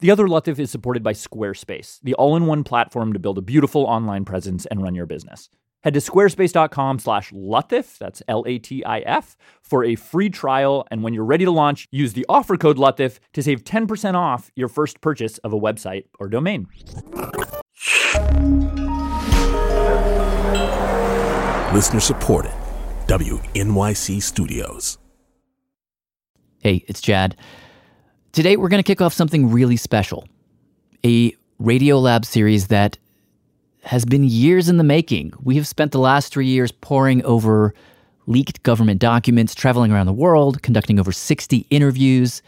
The other Latif is supported by Squarespace, the all-in-one platform to build a beautiful online presence and run your business. Head to squarespace.com/Latif, that's L-A-T-I-F, for a free trial. And when you're ready to launch, use the offer code Latif to save 10% off your first purchase of a website or domain. Listener supported, WNYC Studios. Hey, it's Jad. Today, we're going to kick off something really special, a Radiolab series that has been years in the making. We have spent the last 3 years poring over leaked government documents, traveling around the world, conducting over 60 interviews,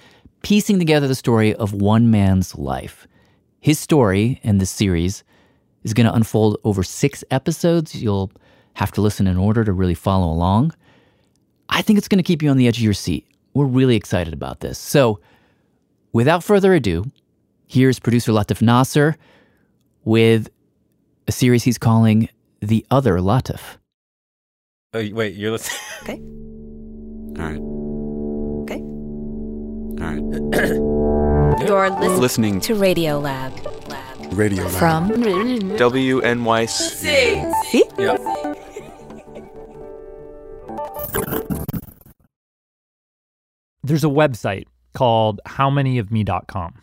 piecing together the story of one man's life. His story in this series is going to unfold over 6 episodes. You'll have to listen in order to really follow along. I think it's going to keep you on the edge of your seat. We're really excited about this. So without further ado, here's producer Latif Nasser with a series he's calling The Other Latif. Oh, wait, you're listening? Okay. All right. Okay. All right. You're listening to Radiolab. Radiolab. From WNYC. See? Yeah. There's a website called howmanyofme.com.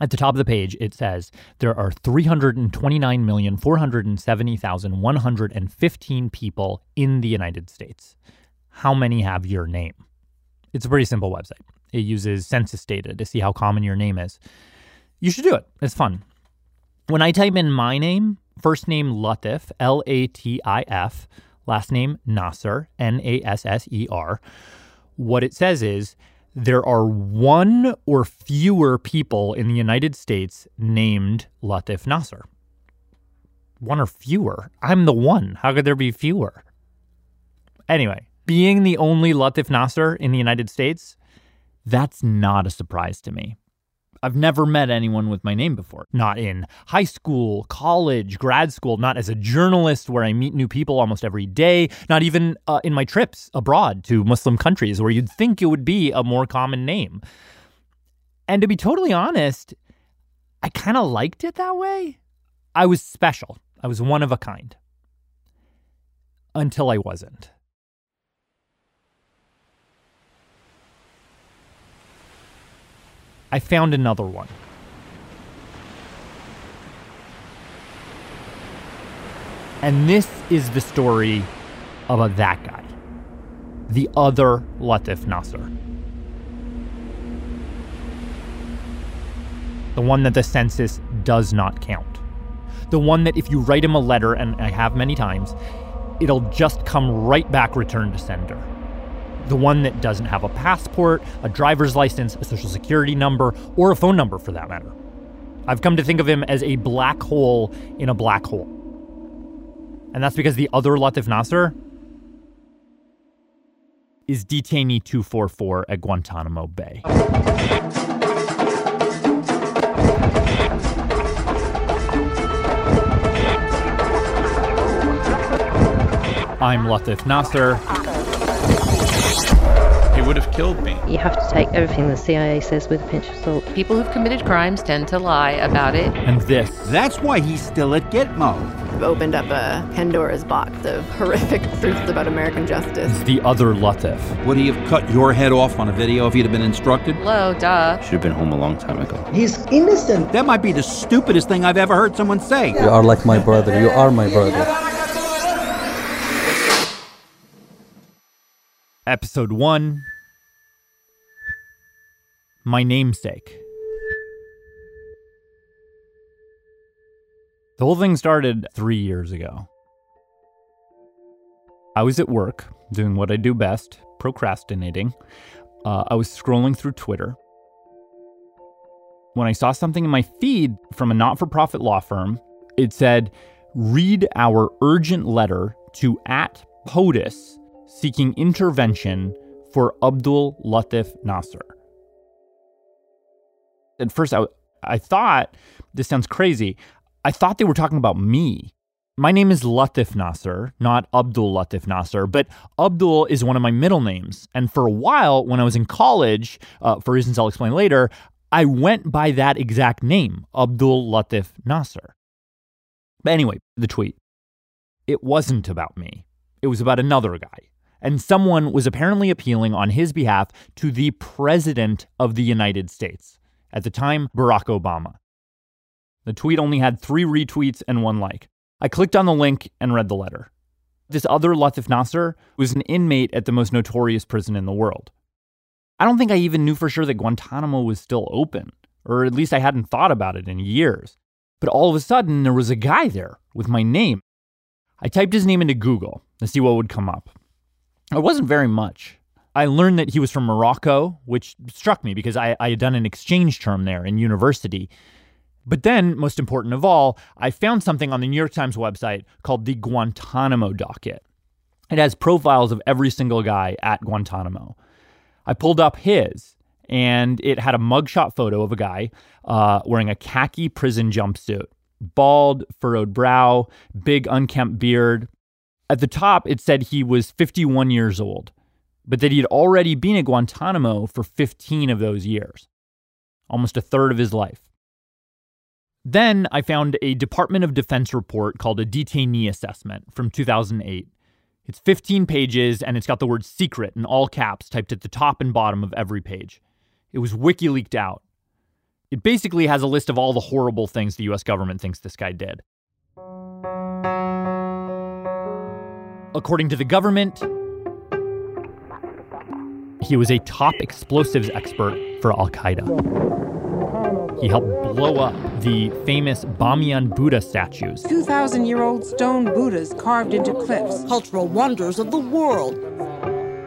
At the top of the page, it says there are 329,470,115 people in the United States. How many have your name? It's a pretty simple website. It uses census data to see how common your name is. You should do it. It's fun. When I type in my name, first name Latif, L-A-T-I-F, last name Nasser, N-A-S-S-E-R, what it says is, there are 1 or fewer people in the United States named Latif Nasser. 1 or fewer? I'm the one. How could there be fewer? Anyway, being the only Latif Nasser in the United States, that's not a surprise to me. I've never met anyone with my name before. Not in high school, college, grad school, not as a journalist where I meet new people almost every day, not even in my trips abroad to Muslim countries where you'd think it would be a more common name. And to be totally honest, I kind of liked it that way. I was special. I was one of a kind. Until I wasn't. I found another one. And this is the story about that guy, the other Latif Nasser. The one that the census does not count. The one that if you write him a letter, and I have many times, it'll just come right back returned to sender. The one that doesn't have a passport, a driver's license, a social security number, or a phone number for that matter. I've come to think of him as a black hole in a black hole. And that's because the other Latif Nasser is detainee 244 at Guantanamo Bay. I'm Latif Nasser. Would have killed me. You have to take everything the CIA says with a pinch of salt. People who've committed crimes tend to lie about it. And this. That's why he's still at Gitmo. We've opened up a Pandora's box of horrific truths about American justice. It's the other Latif. Would he have cut your head off on a video if he'd have been instructed? Hello, duh. Should have been home a long time ago. He's innocent. That might be the stupidest thing I've ever heard someone say. You are like my brother. You are my brother. Episode 1. My namesake. The whole thing started 3 years ago. I was at work, doing what I do best, procrastinating. I was scrolling through Twitter when I saw something in my feed from a not-for-profit law firm. It said, read our urgent letter to @POTUS seeking intervention for Abdul Latif Nasser. At first, I thought, this sounds crazy, I thought they were talking about me. My name is Latif Nasser, not Abdul Latif Nasser, but Abdul is one of my middle names. And for a while, when I was in college, for reasons I'll explain later, I went by that exact name, Abdul Latif Nasser. But anyway, the tweet. It wasn't about me. It was about another guy. And someone was apparently appealing on his behalf to the President of the United States. At the time, Barack Obama. The tweet only had 3 retweets and 1 like. I clicked on the link and read the letter. This other Latif Nasser was an inmate at the most notorious prison in the world. I don't think I even knew for sure that Guantanamo was still open, or at least I hadn't thought about it in years. But all of a sudden, there was a guy there with my name. I typed his name into Google to see what would come up. It wasn't very much. I learned that he was from Morocco, which struck me because I had done an exchange term there in university. But then, most important of all, I found something on the New York Times website called the Guantanamo Docket. It has profiles of every single guy at Guantanamo. I pulled up his, and it had a mugshot photo of a guy wearing a khaki prison jumpsuit. Bald, furrowed brow, big unkempt beard. At the top, it said he was 51 years old, but that he had already been at Guantanamo for 15 of those years, almost a third of his life. Then I found a Department of Defense report called a Detainee Assessment from 2008. It's 15 pages, and it's got the word secret in all caps typed at the top and bottom of every page. It was WikiLeaked out. It basically has a list of all the horrible things the U.S. government thinks this guy did. According to the government, he was a top explosives expert for Al Qaeda. He helped blow up the famous Bamiyan Buddha statues. 2,000-year-old stone Buddhas carved into cliffs. Cultural wonders of the world.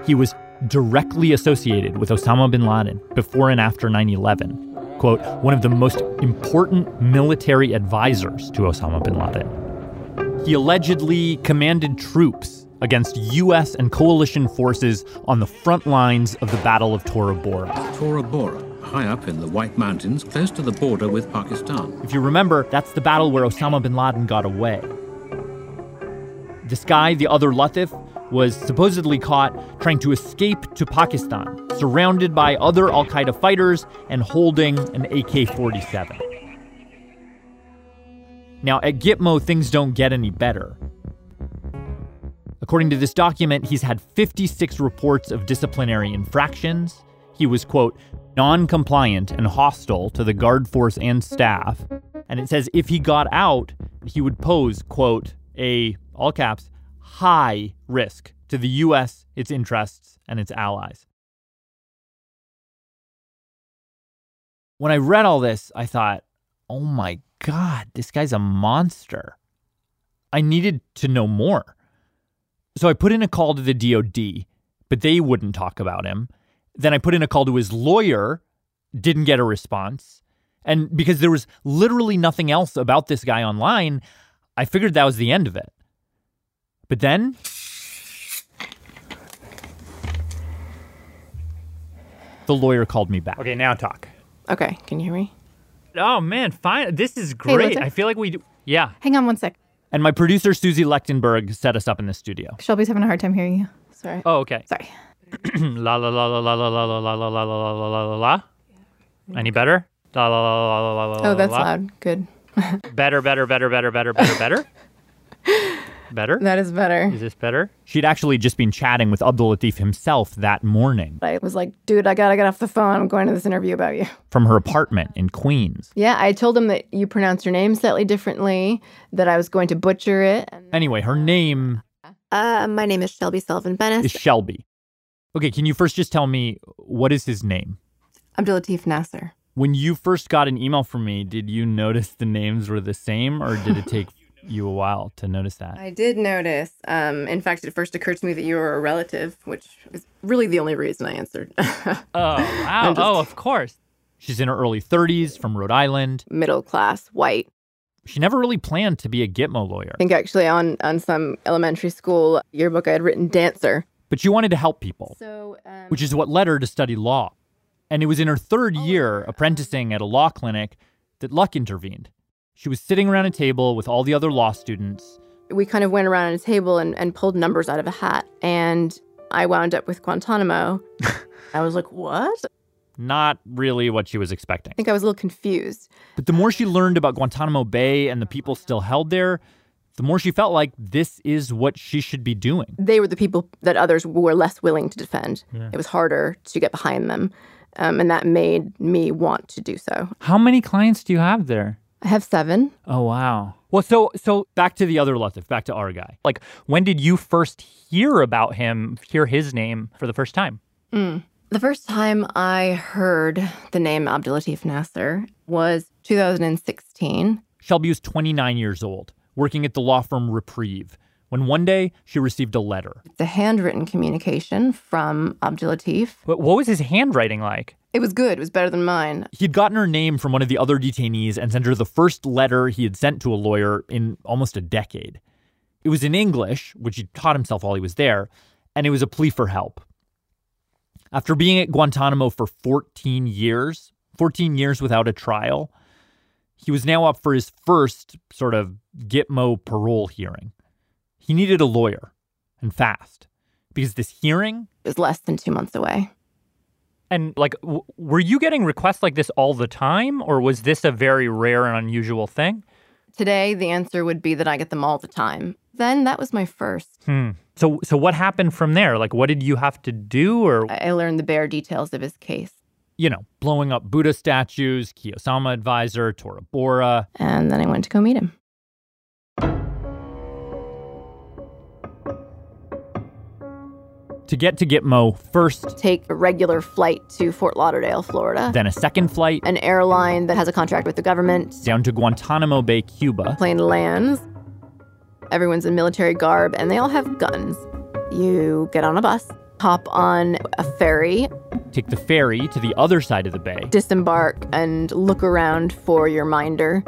He was directly associated with Osama bin Laden before and after 9/11. Quote, one of the most important military advisors to Osama bin Laden. He allegedly commanded troops against U.S. and coalition forces on the front lines of the Battle of Tora Bora. Tora Bora, high up in the White Mountains, close to the border with Pakistan. If you remember, that's the battle where Osama bin Laden got away. This guy, the other Latif, was supposedly caught trying to escape to Pakistan, surrounded by other al-Qaeda fighters and holding an AK-47. Now, at Gitmo, things don't get any better. According to this document, he's had 56 reports of disciplinary infractions. He was, quote, non-compliant and hostile to the guard force and staff. And it says if he got out, he would pose, quote, a, all caps, high risk to the U.S., its interests, and its allies. When I read all this, I thought, oh my God, this guy's a monster. I needed to know more. So I put in a call to the DOD, but they wouldn't talk about him. Then I put in a call to his lawyer, didn't get a response. And because there was literally nothing else about this guy online, I figured that was the end of it. But then the lawyer called me back. Okay, now talk. Okay, can you hear me? Oh, man, fine. This is great. Hey, I feel like we do. Yeah. Hang on one sec. And my producer, Suzie Lechtenberg, set us up in the studio. Shelby's having a hard time hearing you. Sorry. Oh, okay. Sorry. La la la la la la la la la la la la la la la la. Any better? La la la la la la la. Oh, that's loud. Good. Better, better, better, better, better, better, better. Better? That is better. Is this better? She'd actually just been chatting with Abdul Latif himself that morning. I was like, dude, I gotta get off the phone. I'm going to this interview about you. From her apartment in Queens. Yeah, I told him that you pronounce your name slightly differently, that I was going to butcher it. Anyway, her name... my name is Shelby Sullivan-Bennis. Is Shelby. Okay, can you first just tell me, what is his name? Abdul Latif Nasser. When you first got an email from me, did you notice the names were the same, or did it take... you a while to notice that? I did notice. In fact, it first occurred to me that you were a relative, which is really the only reason I answered. Oh, wow. Oh, of course. She's in her early 30s, from Rhode Island. Middle class, white. She never really planned to be a Gitmo lawyer. I think actually on some elementary school yearbook I had written dancer. But she wanted to help people, so, which is what led her to study law. And it was in her third year apprenticing at a law clinic that luck intervened. She was sitting around a table with all the other law students. We kind of went around a table and pulled numbers out of a hat. And I wound up with Guantanamo. I was like, what? Not really what she was expecting. I think I was a little confused. But the more she learned about Guantanamo Bay and the people still held there, the more she felt like this is what she should be doing. They were the people that others were less willing to defend. Yeah. It was harder to get behind them. And that made me want to do so. How many clients do you have there? I have 7. Oh, wow. Well, so back to the other Latif, back to our guy. Like, when did you first hear about him, hear his name for the first time? The first time I heard the name Abdul Latif Nasser was 2016. Shelby was 29 years old, working at the law firm Reprieve, when one day she received a letter. It's a handwritten communication from Abdul Latif. What was his handwriting like? It was good. It was better than mine. He'd gotten her name from one of the other detainees and sent her the first letter he had sent to a lawyer in almost a decade. It was in English, which he taught himself while he was there, and it was a plea for help. After being at Guantanamo for 14 years without a trial, he was now up for his first sort of Gitmo parole hearing. He needed a lawyer, and fast, because this hearing is less than 2 months away. And, like, were you getting requests like this all the time, or was this a very rare and unusual thing? Today, the answer would be that I get them all the time. Then that was my first. So what happened from there? Like, what did you have to do? Or I learned the bare details of his case. You know, blowing up Buddha statues, Kiyosama advisor, Tora Bora. And then I went to go meet him. To get to Gitmo, first take a regular flight to Fort Lauderdale, Florida. Then a second flight. An airline that has a contract with the government. Down to Guantanamo Bay, Cuba. Plane lands. Everyone's in military garb, and they all have guns. You get on a bus, hop on a ferry. Take the ferry to the other side of the bay. Disembark and look around for your minder.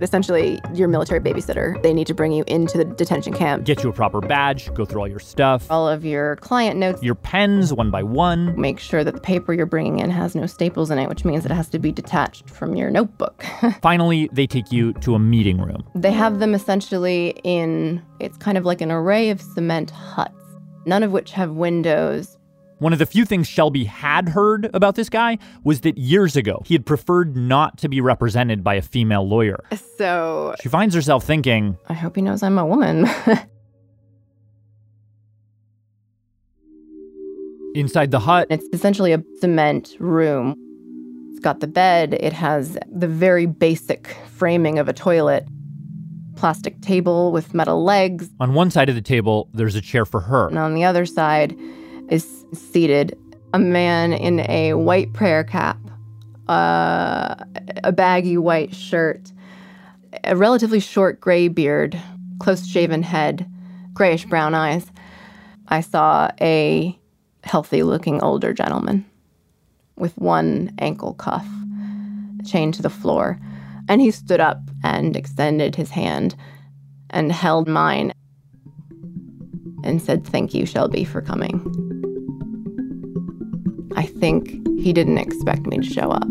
Essentially, your military babysitter. They need to bring you into the detention camp. Get you a proper badge, go through all your stuff. All of your client notes. Your pens, one by one. Make sure that the paper you're bringing in has no staples in it, which means it has to be detached from your notebook. Finally, they take you to a meeting room. They have them essentially in, it's kind of like an array of cement huts, none of which have windows. One of the few things Shelby had heard about this guy was that years ago, he had preferred not to be represented by a female lawyer. So she finds herself thinking, I hope he knows I'm a woman. Inside the hut, it's essentially a cement room. It's got the bed. It has the very basic framing of a toilet. Plastic table with metal legs. On one side of the table, there's a chair for her. And on the other side is seated a man in a white prayer cap, a baggy white shirt, a relatively short gray beard, close-shaven head, grayish-brown eyes. I saw a healthy-looking older gentleman with one ankle cuff chained to the floor, and he stood up and extended his hand and held mine and said, "Thank you, Shelby, for coming." I think he didn't expect me to show up.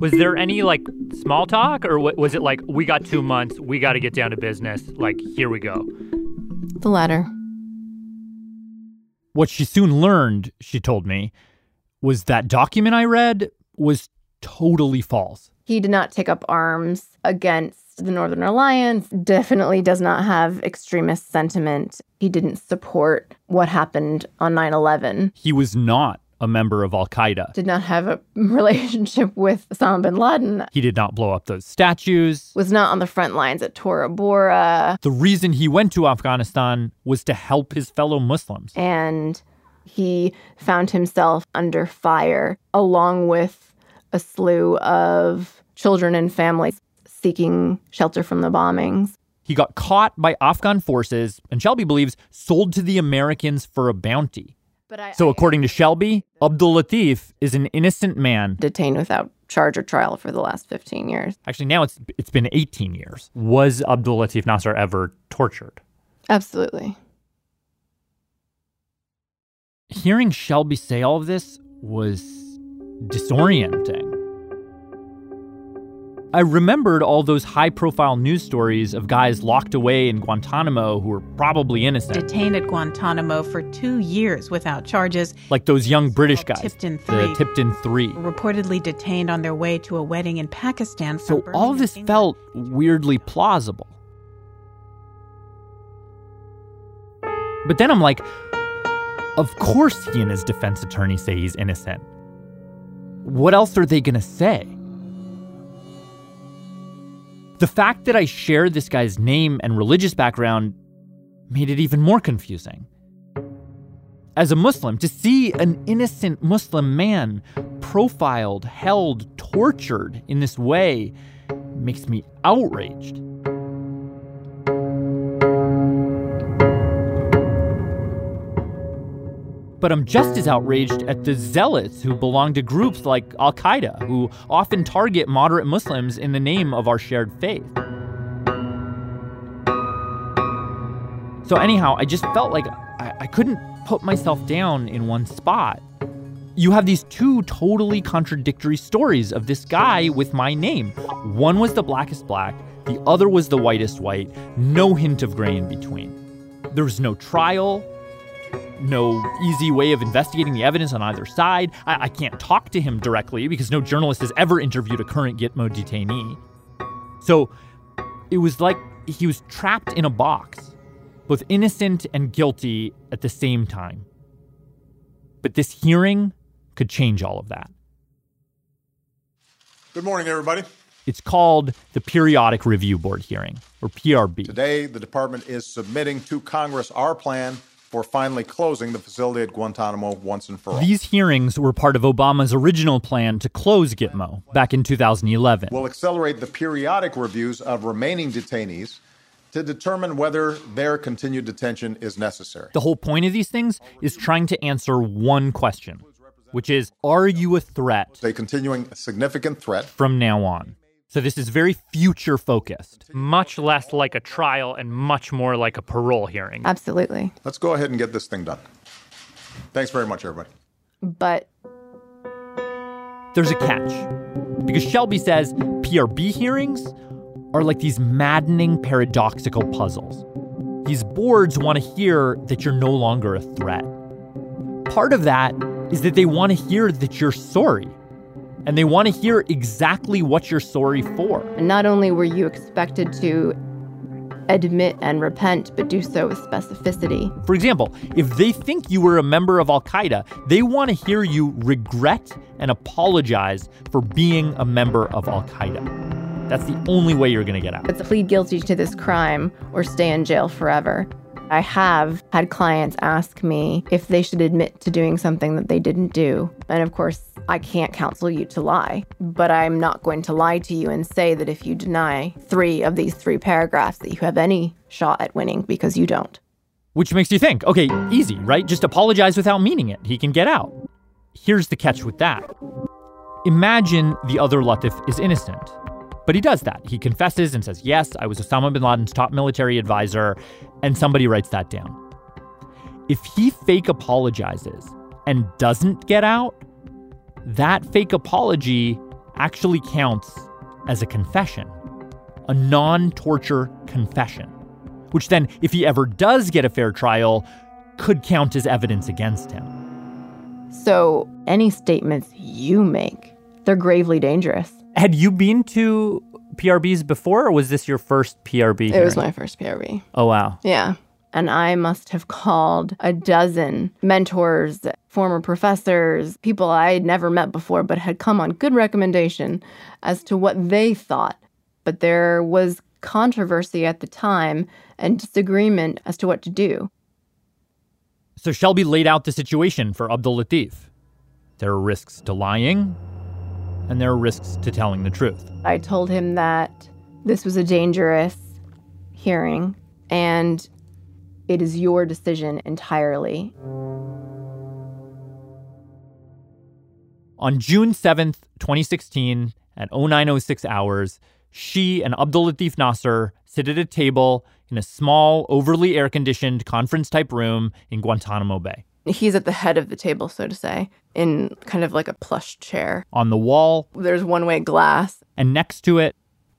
Was there any, like, small talk? Or was it like, we got 2 months, we got to get down to business, like, here we go? The latter. What she soon learned, she told me, was that document I read was totally false. He did not take up arms against the Northern Alliance, definitely does not have extremist sentiment. He didn't support what happened on 9/11. He was not a member of Al Qaeda. Did not have a relationship with Osama bin Laden. He did not blow up those statues. Was not on the front lines at Tora Bora. The reason he went to Afghanistan was to help his fellow Muslims. And he found himself under fire, along with a slew of children and families seeking shelter from the bombings. He got caught by Afghan forces and, Shelby believes, sold to the Americans for a bounty. So according to Shelby, Abdul Latif is an innocent man. Detained without charge or trial for the last 15 years. Actually, now it's been 18 years. Was Abdul Latif Nasser ever tortured? Absolutely. Hearing Shelby say all of this was disorienting. I remembered all those high-profile news stories of guys locked away in Guantanamo who were probably innocent. Detained at Guantanamo for 2 years without charges. Like those young British guys. Tipton 3. The Tipton 3. Reportedly detained on their way to a wedding in Pakistan. So all this felt weirdly plausible. But then I'm like, of course he and his defense attorney say he's innocent. What else are they going to say? The fact that I shared this guy's name and religious background made it even more confusing. As a Muslim, to see an innocent Muslim man profiled, held, tortured in this way makes me outraged. But I'm just as outraged at the zealots who belong to groups like Al Qaeda, who often target moderate Muslims in the name of our shared faith. So anyhow, I just felt like I couldn't put myself down in one spot. You have these two totally contradictory stories of this guy with my name. One was the blackest black, the other was the whitest white, no hint of gray in between. There was no trial. No easy way of investigating the evidence on either side. I can't talk to him directly because no journalist has ever interviewed a current Gitmo detainee. So it was like he was trapped in a box, both innocent and guilty at the same time. But this hearing could change all of that. Good morning, everybody. It's called the Periodic Review Board hearing, or PRB. Today, the department is submitting to Congress our plan for finally closing the facility at Guantanamo once and for all. These hearings were part of Obama's original plan to close Gitmo back in 2011. We'll accelerate the periodic reviews of remaining detainees to determine whether their continued detention is necessary. The whole point of these things is trying to answer one question, which is, are you a threat? A continuing significant threat. From now on. So this is very future-focused. Much less like a trial and much more like a parole hearing. Absolutely. Let's go ahead and get this thing done. Thanks very much, everybody. But there's a catch. Because Shelby says PRB hearings are like these maddening paradoxical puzzles. These boards want to hear that you're no longer a threat. Part of that is that they want to hear that you're sorry. And they want to hear exactly what you're sorry for. Not only were you expected to admit and repent, but do so with specificity. For example, if they think you were a member of Al Qaeda, they want to hear you regret and apologize for being a member of Al Qaeda. That's the only way you're going to get out. It's plead guilty to this crime or stay in jail forever. I have had clients ask me if they should admit to doing something that they didn't do. And of course, I can't counsel you to lie, but I'm not going to lie to you and say that if you deny three of these three paragraphs that you have any shot at winning because you don't. Which makes you think, okay, easy, right? Just apologize without meaning it. He can get out. Here's the catch with that. Imagine the other Latif is innocent. But he does that. He confesses and says, yes, I was Osama bin Laden's top military advisor, and somebody writes that down. If he fake apologizes and doesn't get out, that fake apology actually counts as a confession, a non-torture confession, which then, if he ever does get a fair trial, could count as evidence against him. So any statements you make, they're gravely dangerous. Had you been to PRBs before, or was this your first PRB hearing? It was my first PRB. Oh, wow. Yeah. And I must have called a dozen mentors, former professors, people I had never met before but had come on good recommendation as to what they thought. But there was controversy at the time and disagreement as to what to do. So Shelby laid out the situation for Abdul Latif. There are risks to lying, and there are risks to telling the truth. I told him that this was a dangerous hearing, and it is your decision entirely. On June 7th, 2016, at 09:06 hours, she and Abdul Latif Nasser sit at a table in a small, overly air-conditioned conference-type room in Guantanamo Bay. He's at the head of the table, so to say, in kind of like a plush chair. On the wall, there's one-way glass. And next to it,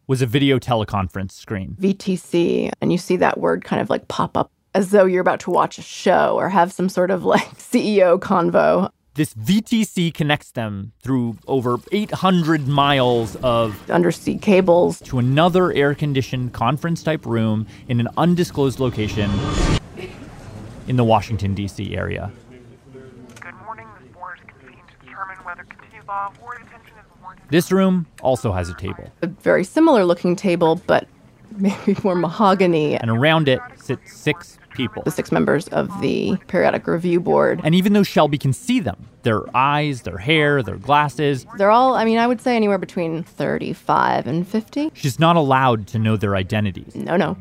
was a video teleconference screen. VTC. And you see that word kind of like pop up as though you're about to watch a show or have some sort of like CEO convo. This VTC connects them through over 800 miles of undersea cables to another air-conditioned conference-type room in an undisclosed location in the Washington, D.C. area. Good morning. This board is convened to determine whether continued law or detention is warranted. This room also has a table. A very similar-looking table, but maybe more mahogany. And around it sit six people. The six members of the Periodic Review Board. And even though Shelby can see them, their eyes, their hair, their glasses. They're all, I mean, I would say anywhere between 35 and 50. She's not allowed to know their identities. No.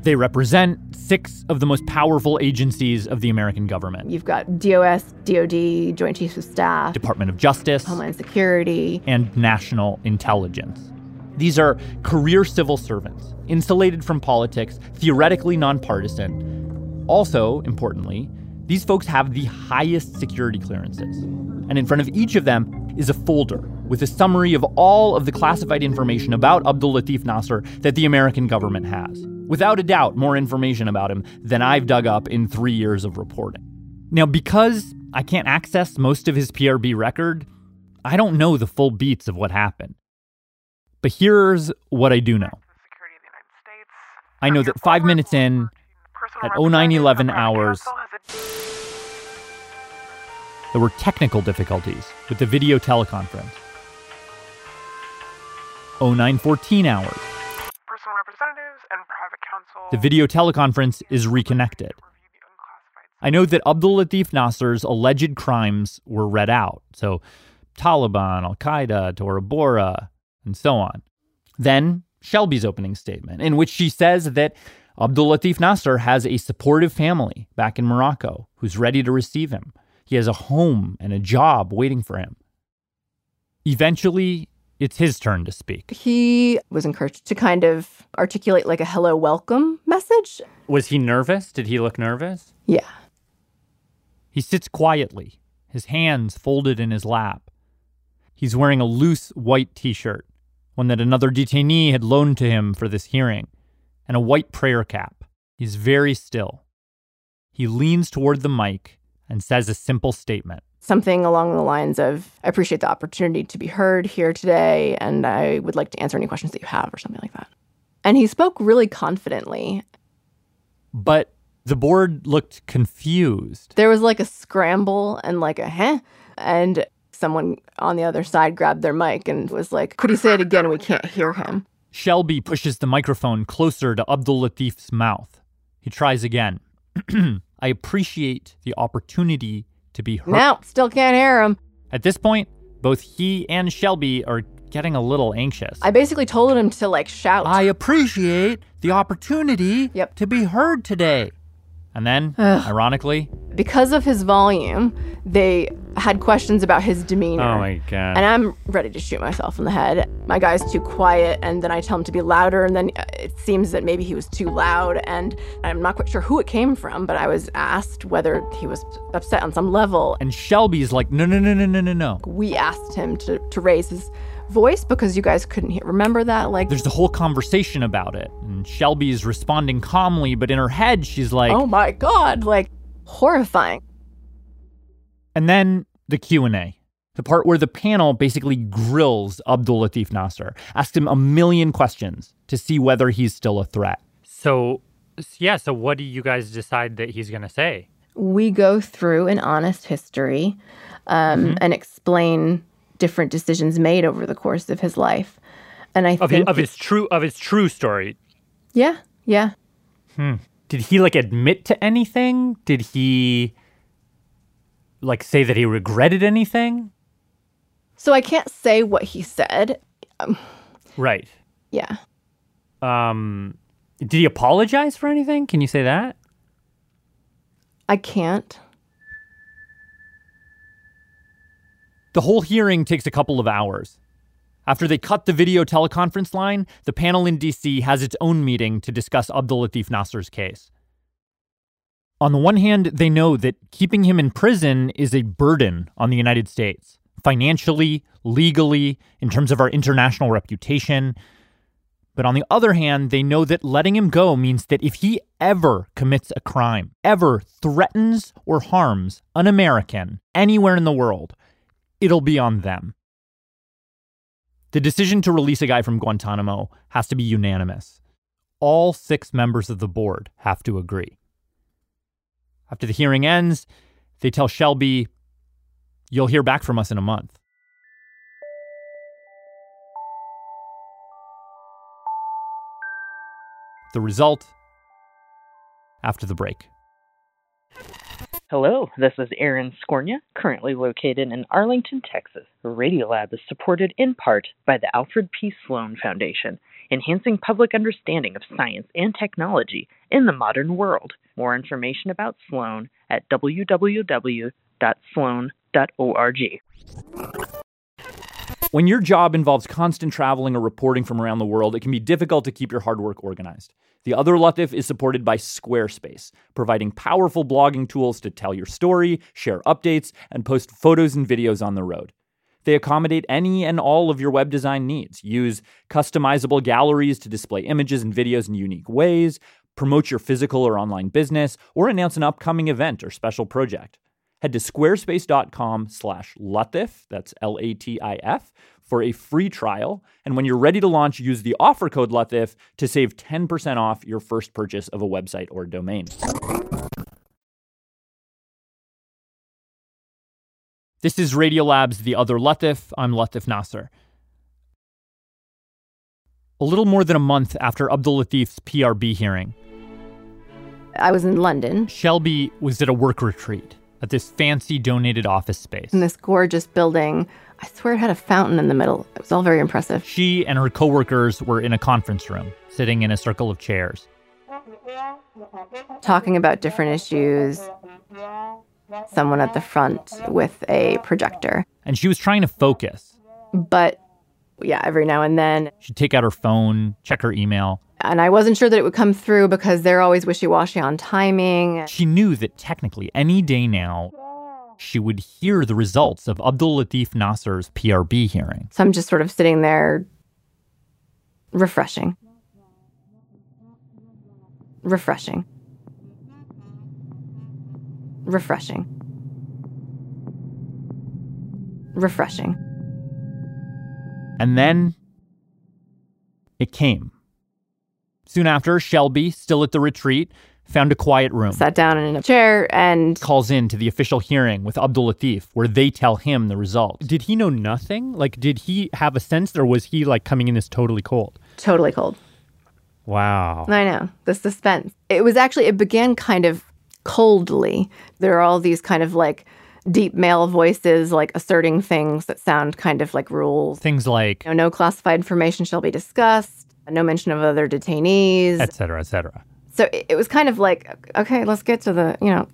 They represent six of the most powerful agencies of the American government. You've got DOS, DOD, Joint Chiefs of Staff, Department of Justice, Homeland Security, and National Intelligence. These are career civil servants, insulated from politics, theoretically nonpartisan. Also, importantly, these folks have the highest security clearances. And in front of each of them is a folder with a summary of all of the classified information about Abdul Latif Nasser that the American government has. Without a doubt, more information about him than I've dug up in 3 years of reporting. Now, because I can't access most of his PRB record, I don't know the full beats of what happened. But here's what I do know. I know that 5 minutes in, at 09:11 hours, there were technical difficulties with the video teleconference. 09:14 hours. The video teleconference is reconnected. I know that Abdul Latif Nasser's alleged crimes were read out. So Taliban, Al Qaeda, Tora Bora, and so on. Then Shelby's opening statement, in which she says that Abdul Latif Nasser has a supportive family back in Morocco who's ready to receive him. He has a home and a job waiting for him. Eventually, it's his turn to speak. He was encouraged to kind of articulate like a hello, welcome message. Was he nervous? Did he look nervous? Yeah. He sits quietly, his hands folded in his lap. He's wearing a loose white t-shirt, one that another detainee had loaned to him for this hearing, and a white prayer cap. He's very still. He leans toward the mic and says a simple statement. Something along the lines of, I appreciate the opportunity to be heard here today, and I would like to answer any questions that you have, or something like that. And he spoke really confidently. But the board looked confused. There was like a scramble and like a huh, and someone on the other side grabbed their mic and was like, could he say it again? We can't hear him. Shelby pushes the microphone closer to Abdul Latif's mouth. He tries again. I appreciate the opportunity to be heard. No, still can't hear him. At this point, both he and Shelby are getting a little anxious. I basically told him to like shout. I appreciate the opportunity to be heard today. And then, ironically, because of his volume, they had questions about his demeanor. Oh, my God. And I'm ready to shoot myself in the head. My guy's too quiet, and then I tell him to be louder, and then it seems that maybe he was too loud, and I'm not quite sure who it came from, but I was asked whether he was upset on some level. And Shelby's like, no. We asked him to raise his voice because you guys couldn't remember that. Like, there's the whole conversation about it, and Shelby's responding calmly, but in her head, she's like, oh, my God, like, horrifying. And then the Q&A, the part where the panel basically grills Abdul Latif Nasser, asks him 1,000,000 questions to see whether he's still a threat. So what do you guys decide that he's going to say? We go through an honest history and explain different decisions made over the course of his life, and I think of his true story. Yeah. Did he like admit to anything? Did he like say that he regretted anything? So I can't say what he said. Right. Yeah. Did he apologize for anything? Can you say that? I can't. The whole hearing takes a couple of hours. After they cut the video teleconference line, the panel in D.C. has its own meeting to discuss Abdul Latif Nasser's case. On the one hand, they know that keeping him in prison is a burden on the United States financially, legally, in terms of our international reputation. But on the other hand, they know that letting him go means that if he ever commits a crime, ever threatens or harms an American anywhere in the world, it'll be on them. The decision to release a guy from Guantanamo has to be unanimous. All 6 members of the board have to agree. After the hearing ends, they tell Shelby, "You'll hear back from us in a month." The result, after the break. Hello, this is Aaron Scornia, currently located in Arlington, Texas. Radiolab is supported in part by the Alfred P. Sloan Foundation, enhancing public understanding of science and technology in the modern world. More information about Sloan at www.sloan.org. When your job involves constant traveling or reporting from around the world, it can be difficult to keep your hard work organized. The Other Latif is supported by Squarespace, providing powerful blogging tools to tell your story, share updates, and post photos and videos on the road. They accommodate any and all of your web design needs, use customizable galleries to display images and videos in unique ways, promote your physical or online business, or announce an upcoming event or special project. Head to squarespace.com/Latif, that's Latif, for a free trial. And when you're ready to launch, use the offer code Latif to save 10% off your first purchase of a website or domain. This is Radiolab's The Other Latif. I'm Latif Nasser. A little more than a month after Abdul Latif's PRB hearing, I was in London. Shelby was at a work retreat at this fancy donated office space. In this gorgeous building. I swear it had a fountain in the middle. It was all very impressive. She and her coworkers were in a conference room, sitting in a circle of chairs, talking about different issues. Someone at the front with a projector. And she was trying to focus. But yeah, every now and then she'd take out her phone, check her email. And I wasn't sure that it would come through because they're always wishy-washy on timing. She knew that technically any day now, she would hear the results of Abdul Latif Nasser's PRB hearing. So I'm just sort of sitting there refreshing. And then it came. Soon after, Shelby, still at the retreat, found a quiet room. Sat down in a chair and calls in to the official hearing with Abdul Latif, where they tell him the results. Did he know nothing? Like, did he have a sense, or was he, like, coming in this totally cold? Totally cold. Wow. I know. The suspense. It was actually, it began kind of coldly. There are all these kind of, like, deep male voices, like, asserting things that sound kind of like rules. Things like, you know, no classified information shall be discussed. No mention of other detainees, et cetera, et cetera. So it was kind of like, okay, let's get to the, you know.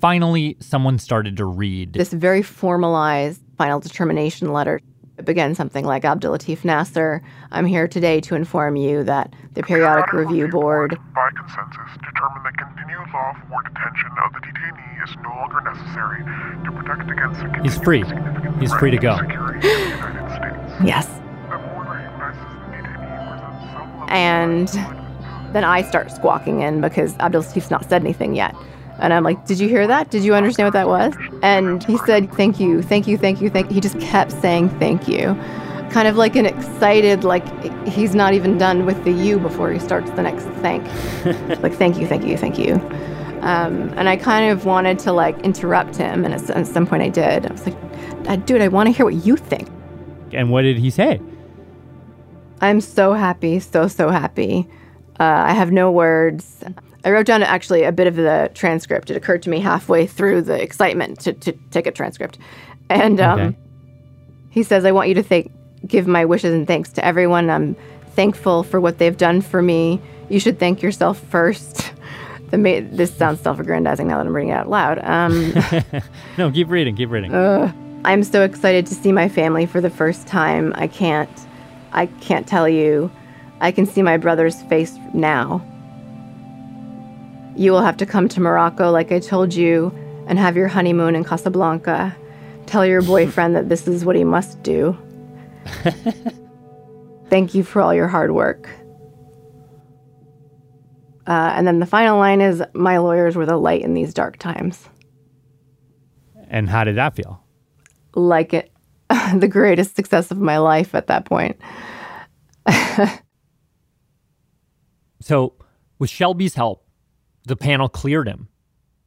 Finally, someone started to read this very formalized final determination letter. It began something like, Abdul Latif Nasser, I'm here today to inform you that the Periodic Review Board, by consensus, determined that continued lawful detention of the detainee is no longer necessary to protect against the continued significant He's free to go. Security in the United States. Yes. And then I start squawking in because Abdul Latif's not said anything yet. And I'm like, did you hear that? Did you understand what that was? And he said, thank you. He just kept saying thank you. Kind of like an excited, like, he's not even done with the you before he starts the next thank. Like, thank you. And I kind of wanted to, like, interrupt him. And at some point I did. I was like, dude, I want to hear what you think. And what did he say? I'm so happy, so happy. I have no words. I wrote down actually a bit of the transcript. It occurred to me halfway through the excitement to take a transcript. And okay. He says, I want you to give my wishes and thanks to everyone. I'm thankful for what they've done for me. You should thank yourself first. This sounds self-aggrandizing now that I'm reading it out loud. No, keep reading. I'm so excited to see my family for the first time. I can't tell you. I can see my brother's face now. You will have to come to Morocco like I told you and have your honeymoon in Casablanca. Tell your boyfriend that this is what he must do. Thank you for all your hard work. And then the final line is, my lawyers were the light in these dark times. And how did that feel? Like it, the greatest success of my life at that point. So with Shelby's help, the panel cleared him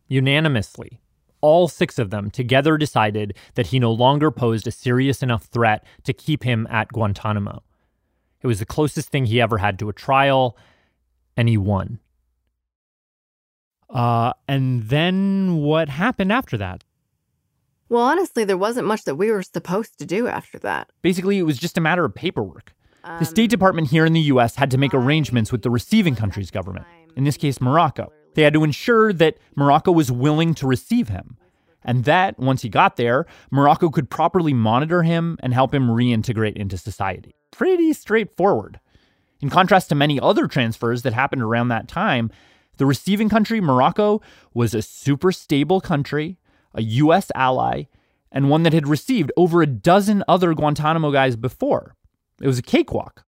unanimously. All six of them together decided that he no longer posed a serious enough threat to keep him at Guantanamo. It was the closest thing he ever had to a trial, and he won. And then what happened after that? Well, honestly, there wasn't much that we were supposed to do after that. Basically, it was just a matter of paperwork. The State Department here in the U.S. had to make arrangements with the receiving country's government, in this case, Morocco. They had to ensure that Morocco was willing to receive him, and that, once he got there, Morocco could properly monitor him and help him reintegrate into society. Pretty straightforward. In contrast to many other transfers that happened around that time, the receiving country, Morocco, was a super stable country, a U.S. ally, and one that had received over a dozen other Guantanamo guys before. It was a cakewalk.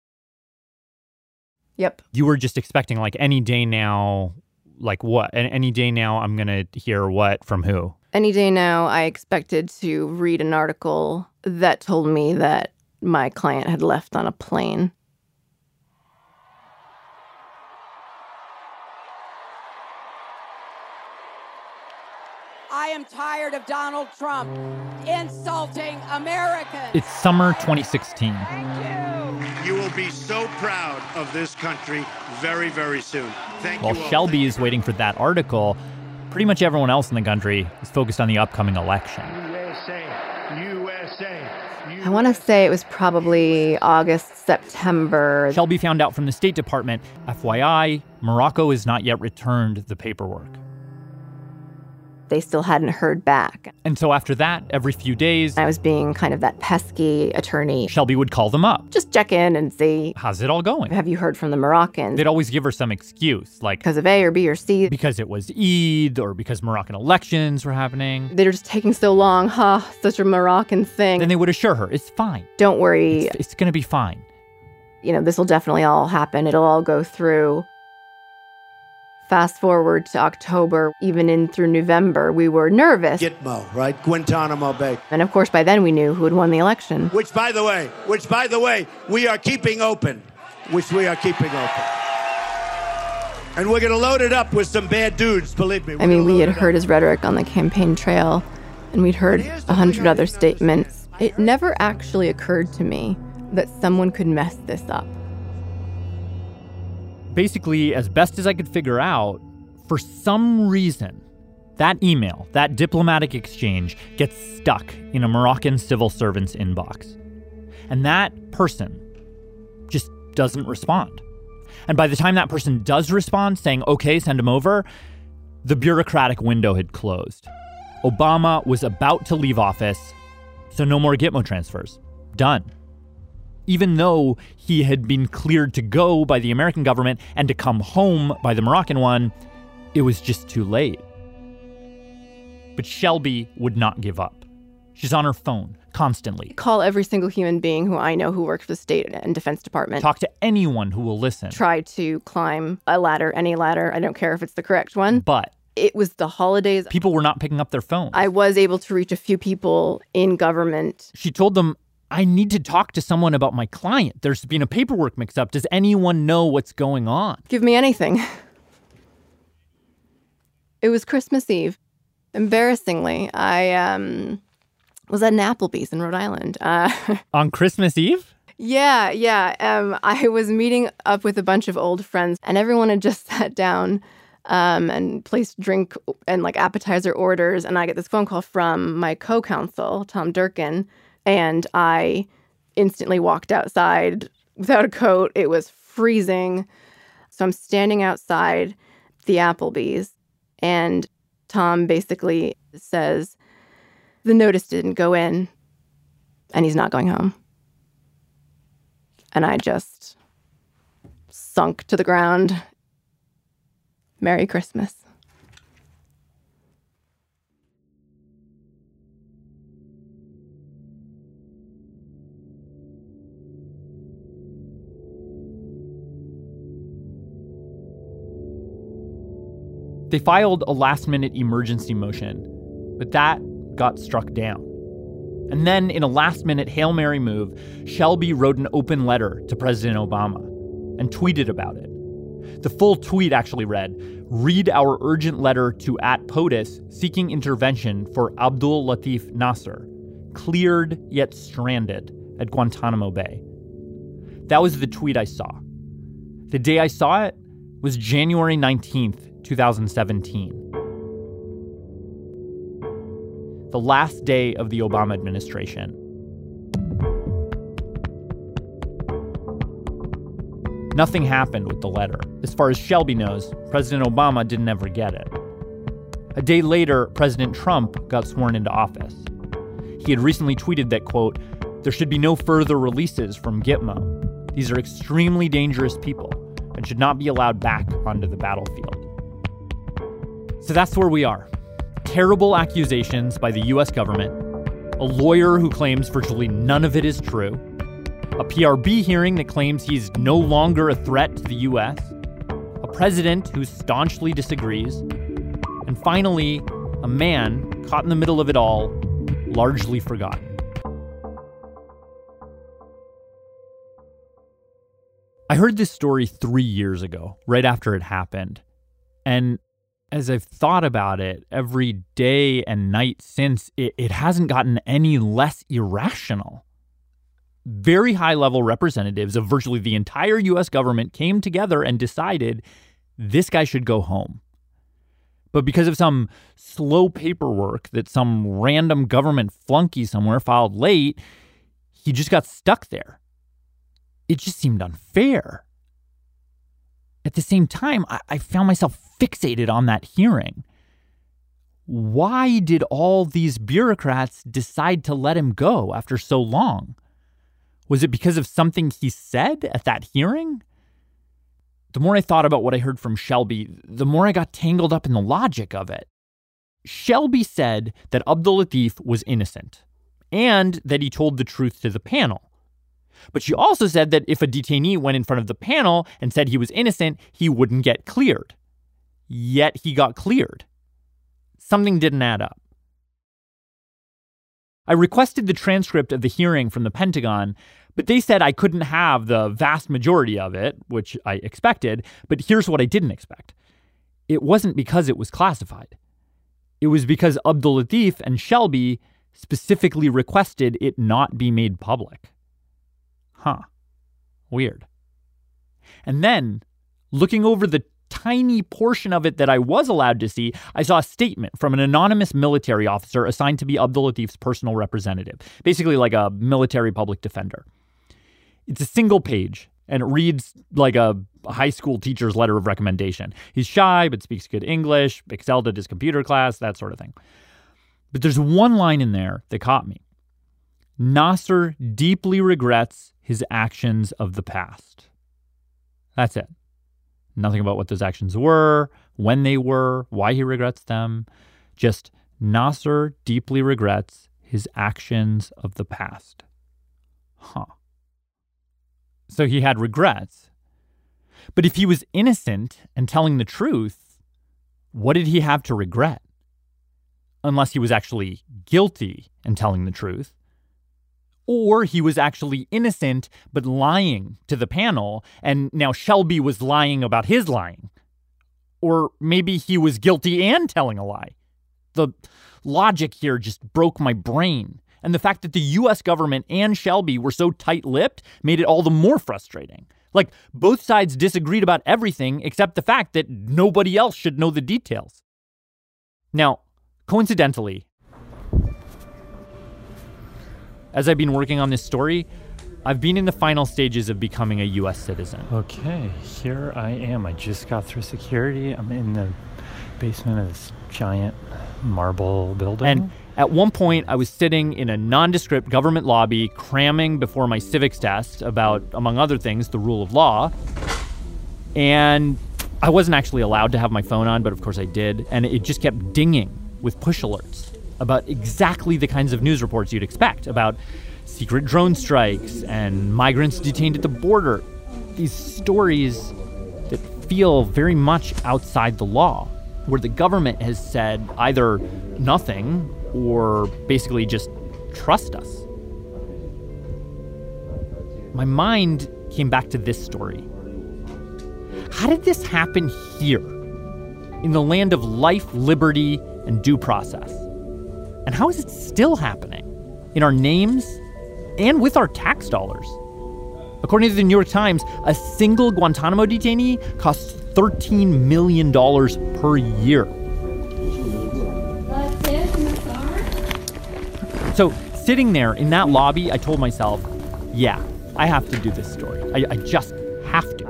Yep. You were just expecting, like, any day now, like what? Any day now I'm going to hear what from who? Any day now I expected to read an article that told me that my client had left on a plane. I am tired of Donald Trump insulting Americans. It's summer 2016. Thank you. You will be so proud of this country very, very soon. Thank you. While Shelby is waiting for that article, pretty much everyone else in the country is focused on the upcoming election. USA, USA, USA. I want to say it was probably August, September. Shelby found out from the State Department, FYI, Morocco has not yet returned the paperwork. They still hadn't heard back. And so after that, every few days... I was being kind of that pesky attorney. Shelby would call them up. Just check in and see... How's it all going? Have you heard from the Moroccans? They'd always give her some excuse, like... Because of A or B or C. Because it was Eid, or because Moroccan elections were happening. They were just taking so long, such a Moroccan thing. Then they would assure her, it's fine. Don't worry. It's going to be fine. You know, this will definitely all happen. It'll all go through. Fast forward to October, even in through November, we were nervous. Gitmo, right? Guantanamo Bay. And of course, by then we knew who had won the election. Which by the way, we are keeping open. And we're going to load it up with some bad dudes, believe me. I mean, we had heard his rhetoric on the campaign trail, and we'd heard 100 other statements. It never actually occurred to me that someone could mess this up. Basically, as best as I could figure out, for some reason, that email, that diplomatic exchange, gets stuck in a Moroccan civil servant's inbox. And that person just doesn't respond. And by the time that person does respond, saying, okay, send him over, the bureaucratic window had closed. Obama was about to leave office, so no more Gitmo transfers. Done. Even though he had been cleared to go by the American government and to come home by the Moroccan one, it was just too late. But Shelby would not give up. She's on her phone constantly. Call every single human being who I know who works for the State and Defense Department. Talk to anyone who will listen. Try to climb a ladder, any ladder. I don't care if it's the correct one. But it was the holidays. People were not picking up their phones. I was able to reach a few people in government. She told them, I need to talk to someone about my client. There's been a paperwork mix-up. Does anyone know what's going on? Give me anything. It was Christmas Eve. Embarrassingly, I was at an Applebee's in Rhode Island. On Christmas Eve? Yeah. I was meeting up with a bunch of old friends, and everyone had just sat down and placed drink and like appetizer orders, and I get this phone call from my co-counsel, Tom Durkin. And I instantly walked outside without a coat. It was freezing. So I'm standing outside the Applebee's, and Tom basically says, the notice didn't go in, and he's not going home. And I just sunk to the ground. Merry Christmas. They filed a last-minute emergency motion, but that got struck down. And then, in a last-minute Hail Mary move, Shelby wrote an open letter to President Obama and tweeted about it. The full tweet actually read, "Read our urgent letter to @POTUS seeking intervention for Abdul Latif Nasser, cleared yet stranded at Guantanamo Bay." That was the tweet I saw. The day I saw it was January 19th, 2017. The last day of the Obama administration. Nothing happened with the letter. As far as Shelby knows, President Obama didn't ever get it. A day later, President Trump got sworn into office. He had recently tweeted that, quote, "There should be no further releases from Gitmo. These are extremely dangerous people and should not be allowed back onto the battlefield." So that's where we are. Terrible accusations by the U.S. government, a lawyer who claims virtually none of it is true, a PRB hearing that claims he's no longer a threat to the U.S., a president who staunchly disagrees, and finally, a man caught in the middle of it all, largely forgotten. I heard this story 3 years ago, right after it happened, and as I've thought about it every day and night since, it hasn't gotten any less irrational. Very high-level representatives of virtually the entire U.S. government came together and decided this guy should go home. But because of some slow paperwork that some random government flunky somewhere filed late, he just got stuck there. It just seemed unfair. At the same time, I found myself fixated on that hearing. Why did all these bureaucrats decide to let him go after so long? Was it because of something he said at that hearing? The more I thought about what I heard from Shelby, the more I got tangled up in the logic of it. Shelby said that Abdul Latif was innocent and that he told the truth to the panel. But she also said that if a detainee went in front of the panel and said he was innocent, he wouldn't get cleared. Yet he got cleared. Something didn't add up. I requested the transcript of the hearing from the Pentagon, but they said I couldn't have the vast majority of it, which I expected, but here's what I didn't expect. It wasn't because it was classified. It was because Abdul Latif and Shelby specifically requested it not be made public. Huh. Weird. And then, looking over the tiny portion of it that I was allowed to see, I saw a statement from an anonymous military officer assigned to be Abdul Latif's personal representative, basically like a military public defender. It's a single page, and it reads like a high school teacher's letter of recommendation. He's shy, but speaks good English, excelled at his computer class, that sort of thing. But there's one line in there that caught me. Nasser deeply regrets his actions of the past. That's it. Nothing about what those actions were, when they were, why he regrets them. Just Nasser deeply regrets his actions of the past. Huh. So he had regrets. But if he was innocent and telling the truth, what did he have to regret? Unless he was actually guilty and telling the truth. Or he was actually innocent, but lying to the panel, and now Shelby was lying about his lying. Or maybe he was guilty and telling a lie. The logic here just broke my brain. And the fact that the U.S. government and Shelby were so tight-lipped made it all the more frustrating. Like, both sides disagreed about everything except the fact that nobody else should know the details. Now, coincidentally, as I've been working on this story, I've been in the final stages of becoming a U.S. citizen. Okay, here I am. I just got through security. I'm in the basement of this giant marble building. And at one point, I was sitting in a nondescript government lobby, cramming before my civics test about, among other things, the rule of law. And I wasn't actually allowed to have my phone on, but of course I did. And it just kept dinging with push alerts about exactly the kinds of news reports you'd expect, about secret drone strikes and migrants detained at the border. These stories that feel very much outside the law. where the government has said either nothing or basically just trust us. My mind came back to this story. How did this happen here, in the land of life, liberty, and due process? And how is it still happening in our names and with our tax dollars? According to the New York Times, a single Guantanamo detainee costs $13 million per year. So sitting there in that lobby, I told myself, yeah, I have to do this story. I just have to.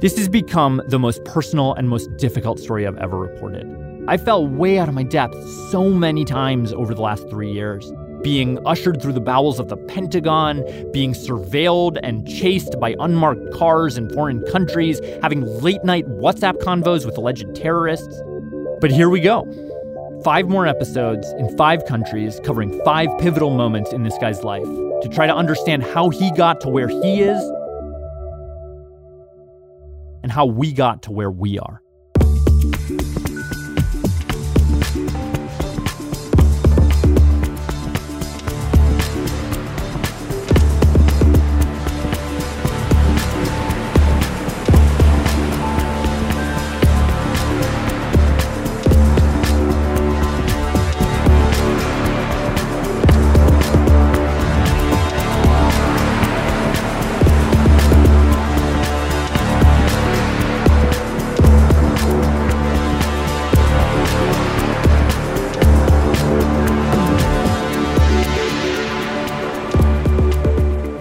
This has become the most personal and most difficult story I've ever reported. I fell way out of my depth so many times over the last 3 years. Being ushered through the bowels of the Pentagon, being surveilled and chased by unmarked cars in foreign countries, having late-night WhatsApp convos with alleged terrorists. But here we go. 5 more episodes in 5 countries covering 5 pivotal moments in this guy's life to try to understand how he got to where he is and how we got to where we are.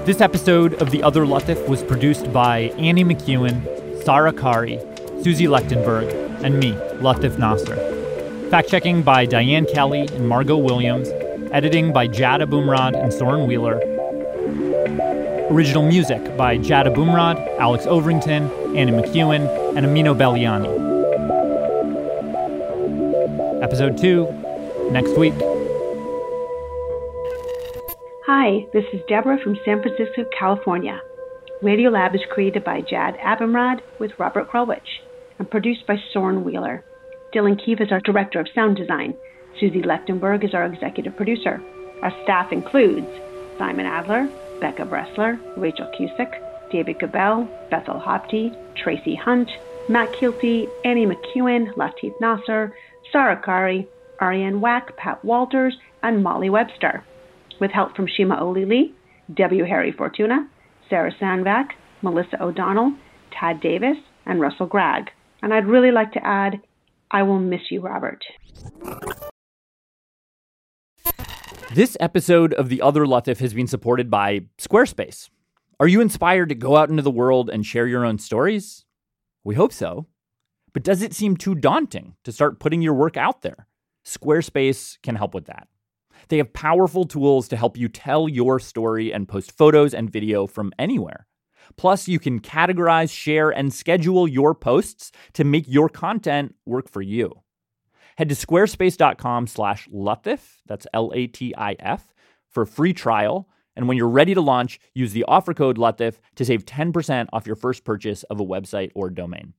This episode of The Other Latif was produced by Annie McEwen, Sarah Qari, Suzie Lechtenberg, and me, Latif Nasser. Fact-checking by Diane Kelly and Margot Williams. Editing by Jad Abumrad and Soren Wheeler. Original music by Jad Abumrad, Alex Overington, Annie McEwen, and Amino Belyamani. Episode 2, next week. Hi, this is Deborah from San Francisco, California. Radiolab is created by Jad Abumrad with Robert Krulwich and produced by Soren Wheeler. Dylan Keefe is our director of sound design. Suzie Lechtenberg is our executive producer. Our staff includes Simon Adler, Becca Bressler, Rachel Cusick, David Gabel, Bethel Hopte, Tracy Hunt, Matt Kielty, Annie McEwen, Latif Nasser, Sarah Qari, Ariane Wack, Pat Walters, and Molly Webster. With help from Shima Olili, W. Harry Fortuna, Sarah Sandvac, Melissa O'Donnell, Tad Davis, and Russell Gregg. And I'd really like to add, I will miss you, Robert. This episode of The Other Latif has been supported by Squarespace. Are you inspired to go out into the world and share your own stories? We hope so. But does it seem too daunting to start putting your work out there? Squarespace can help with that. They have powerful tools to help you tell your story and post photos and video from anywhere. Plus, you can categorize, share, and schedule your posts to make your content work for you. Head to squarespace.com/Latif, that's Latif, for a free trial. And when you're ready to launch, use the offer code Latif to save 10% off your first purchase of a website or domain.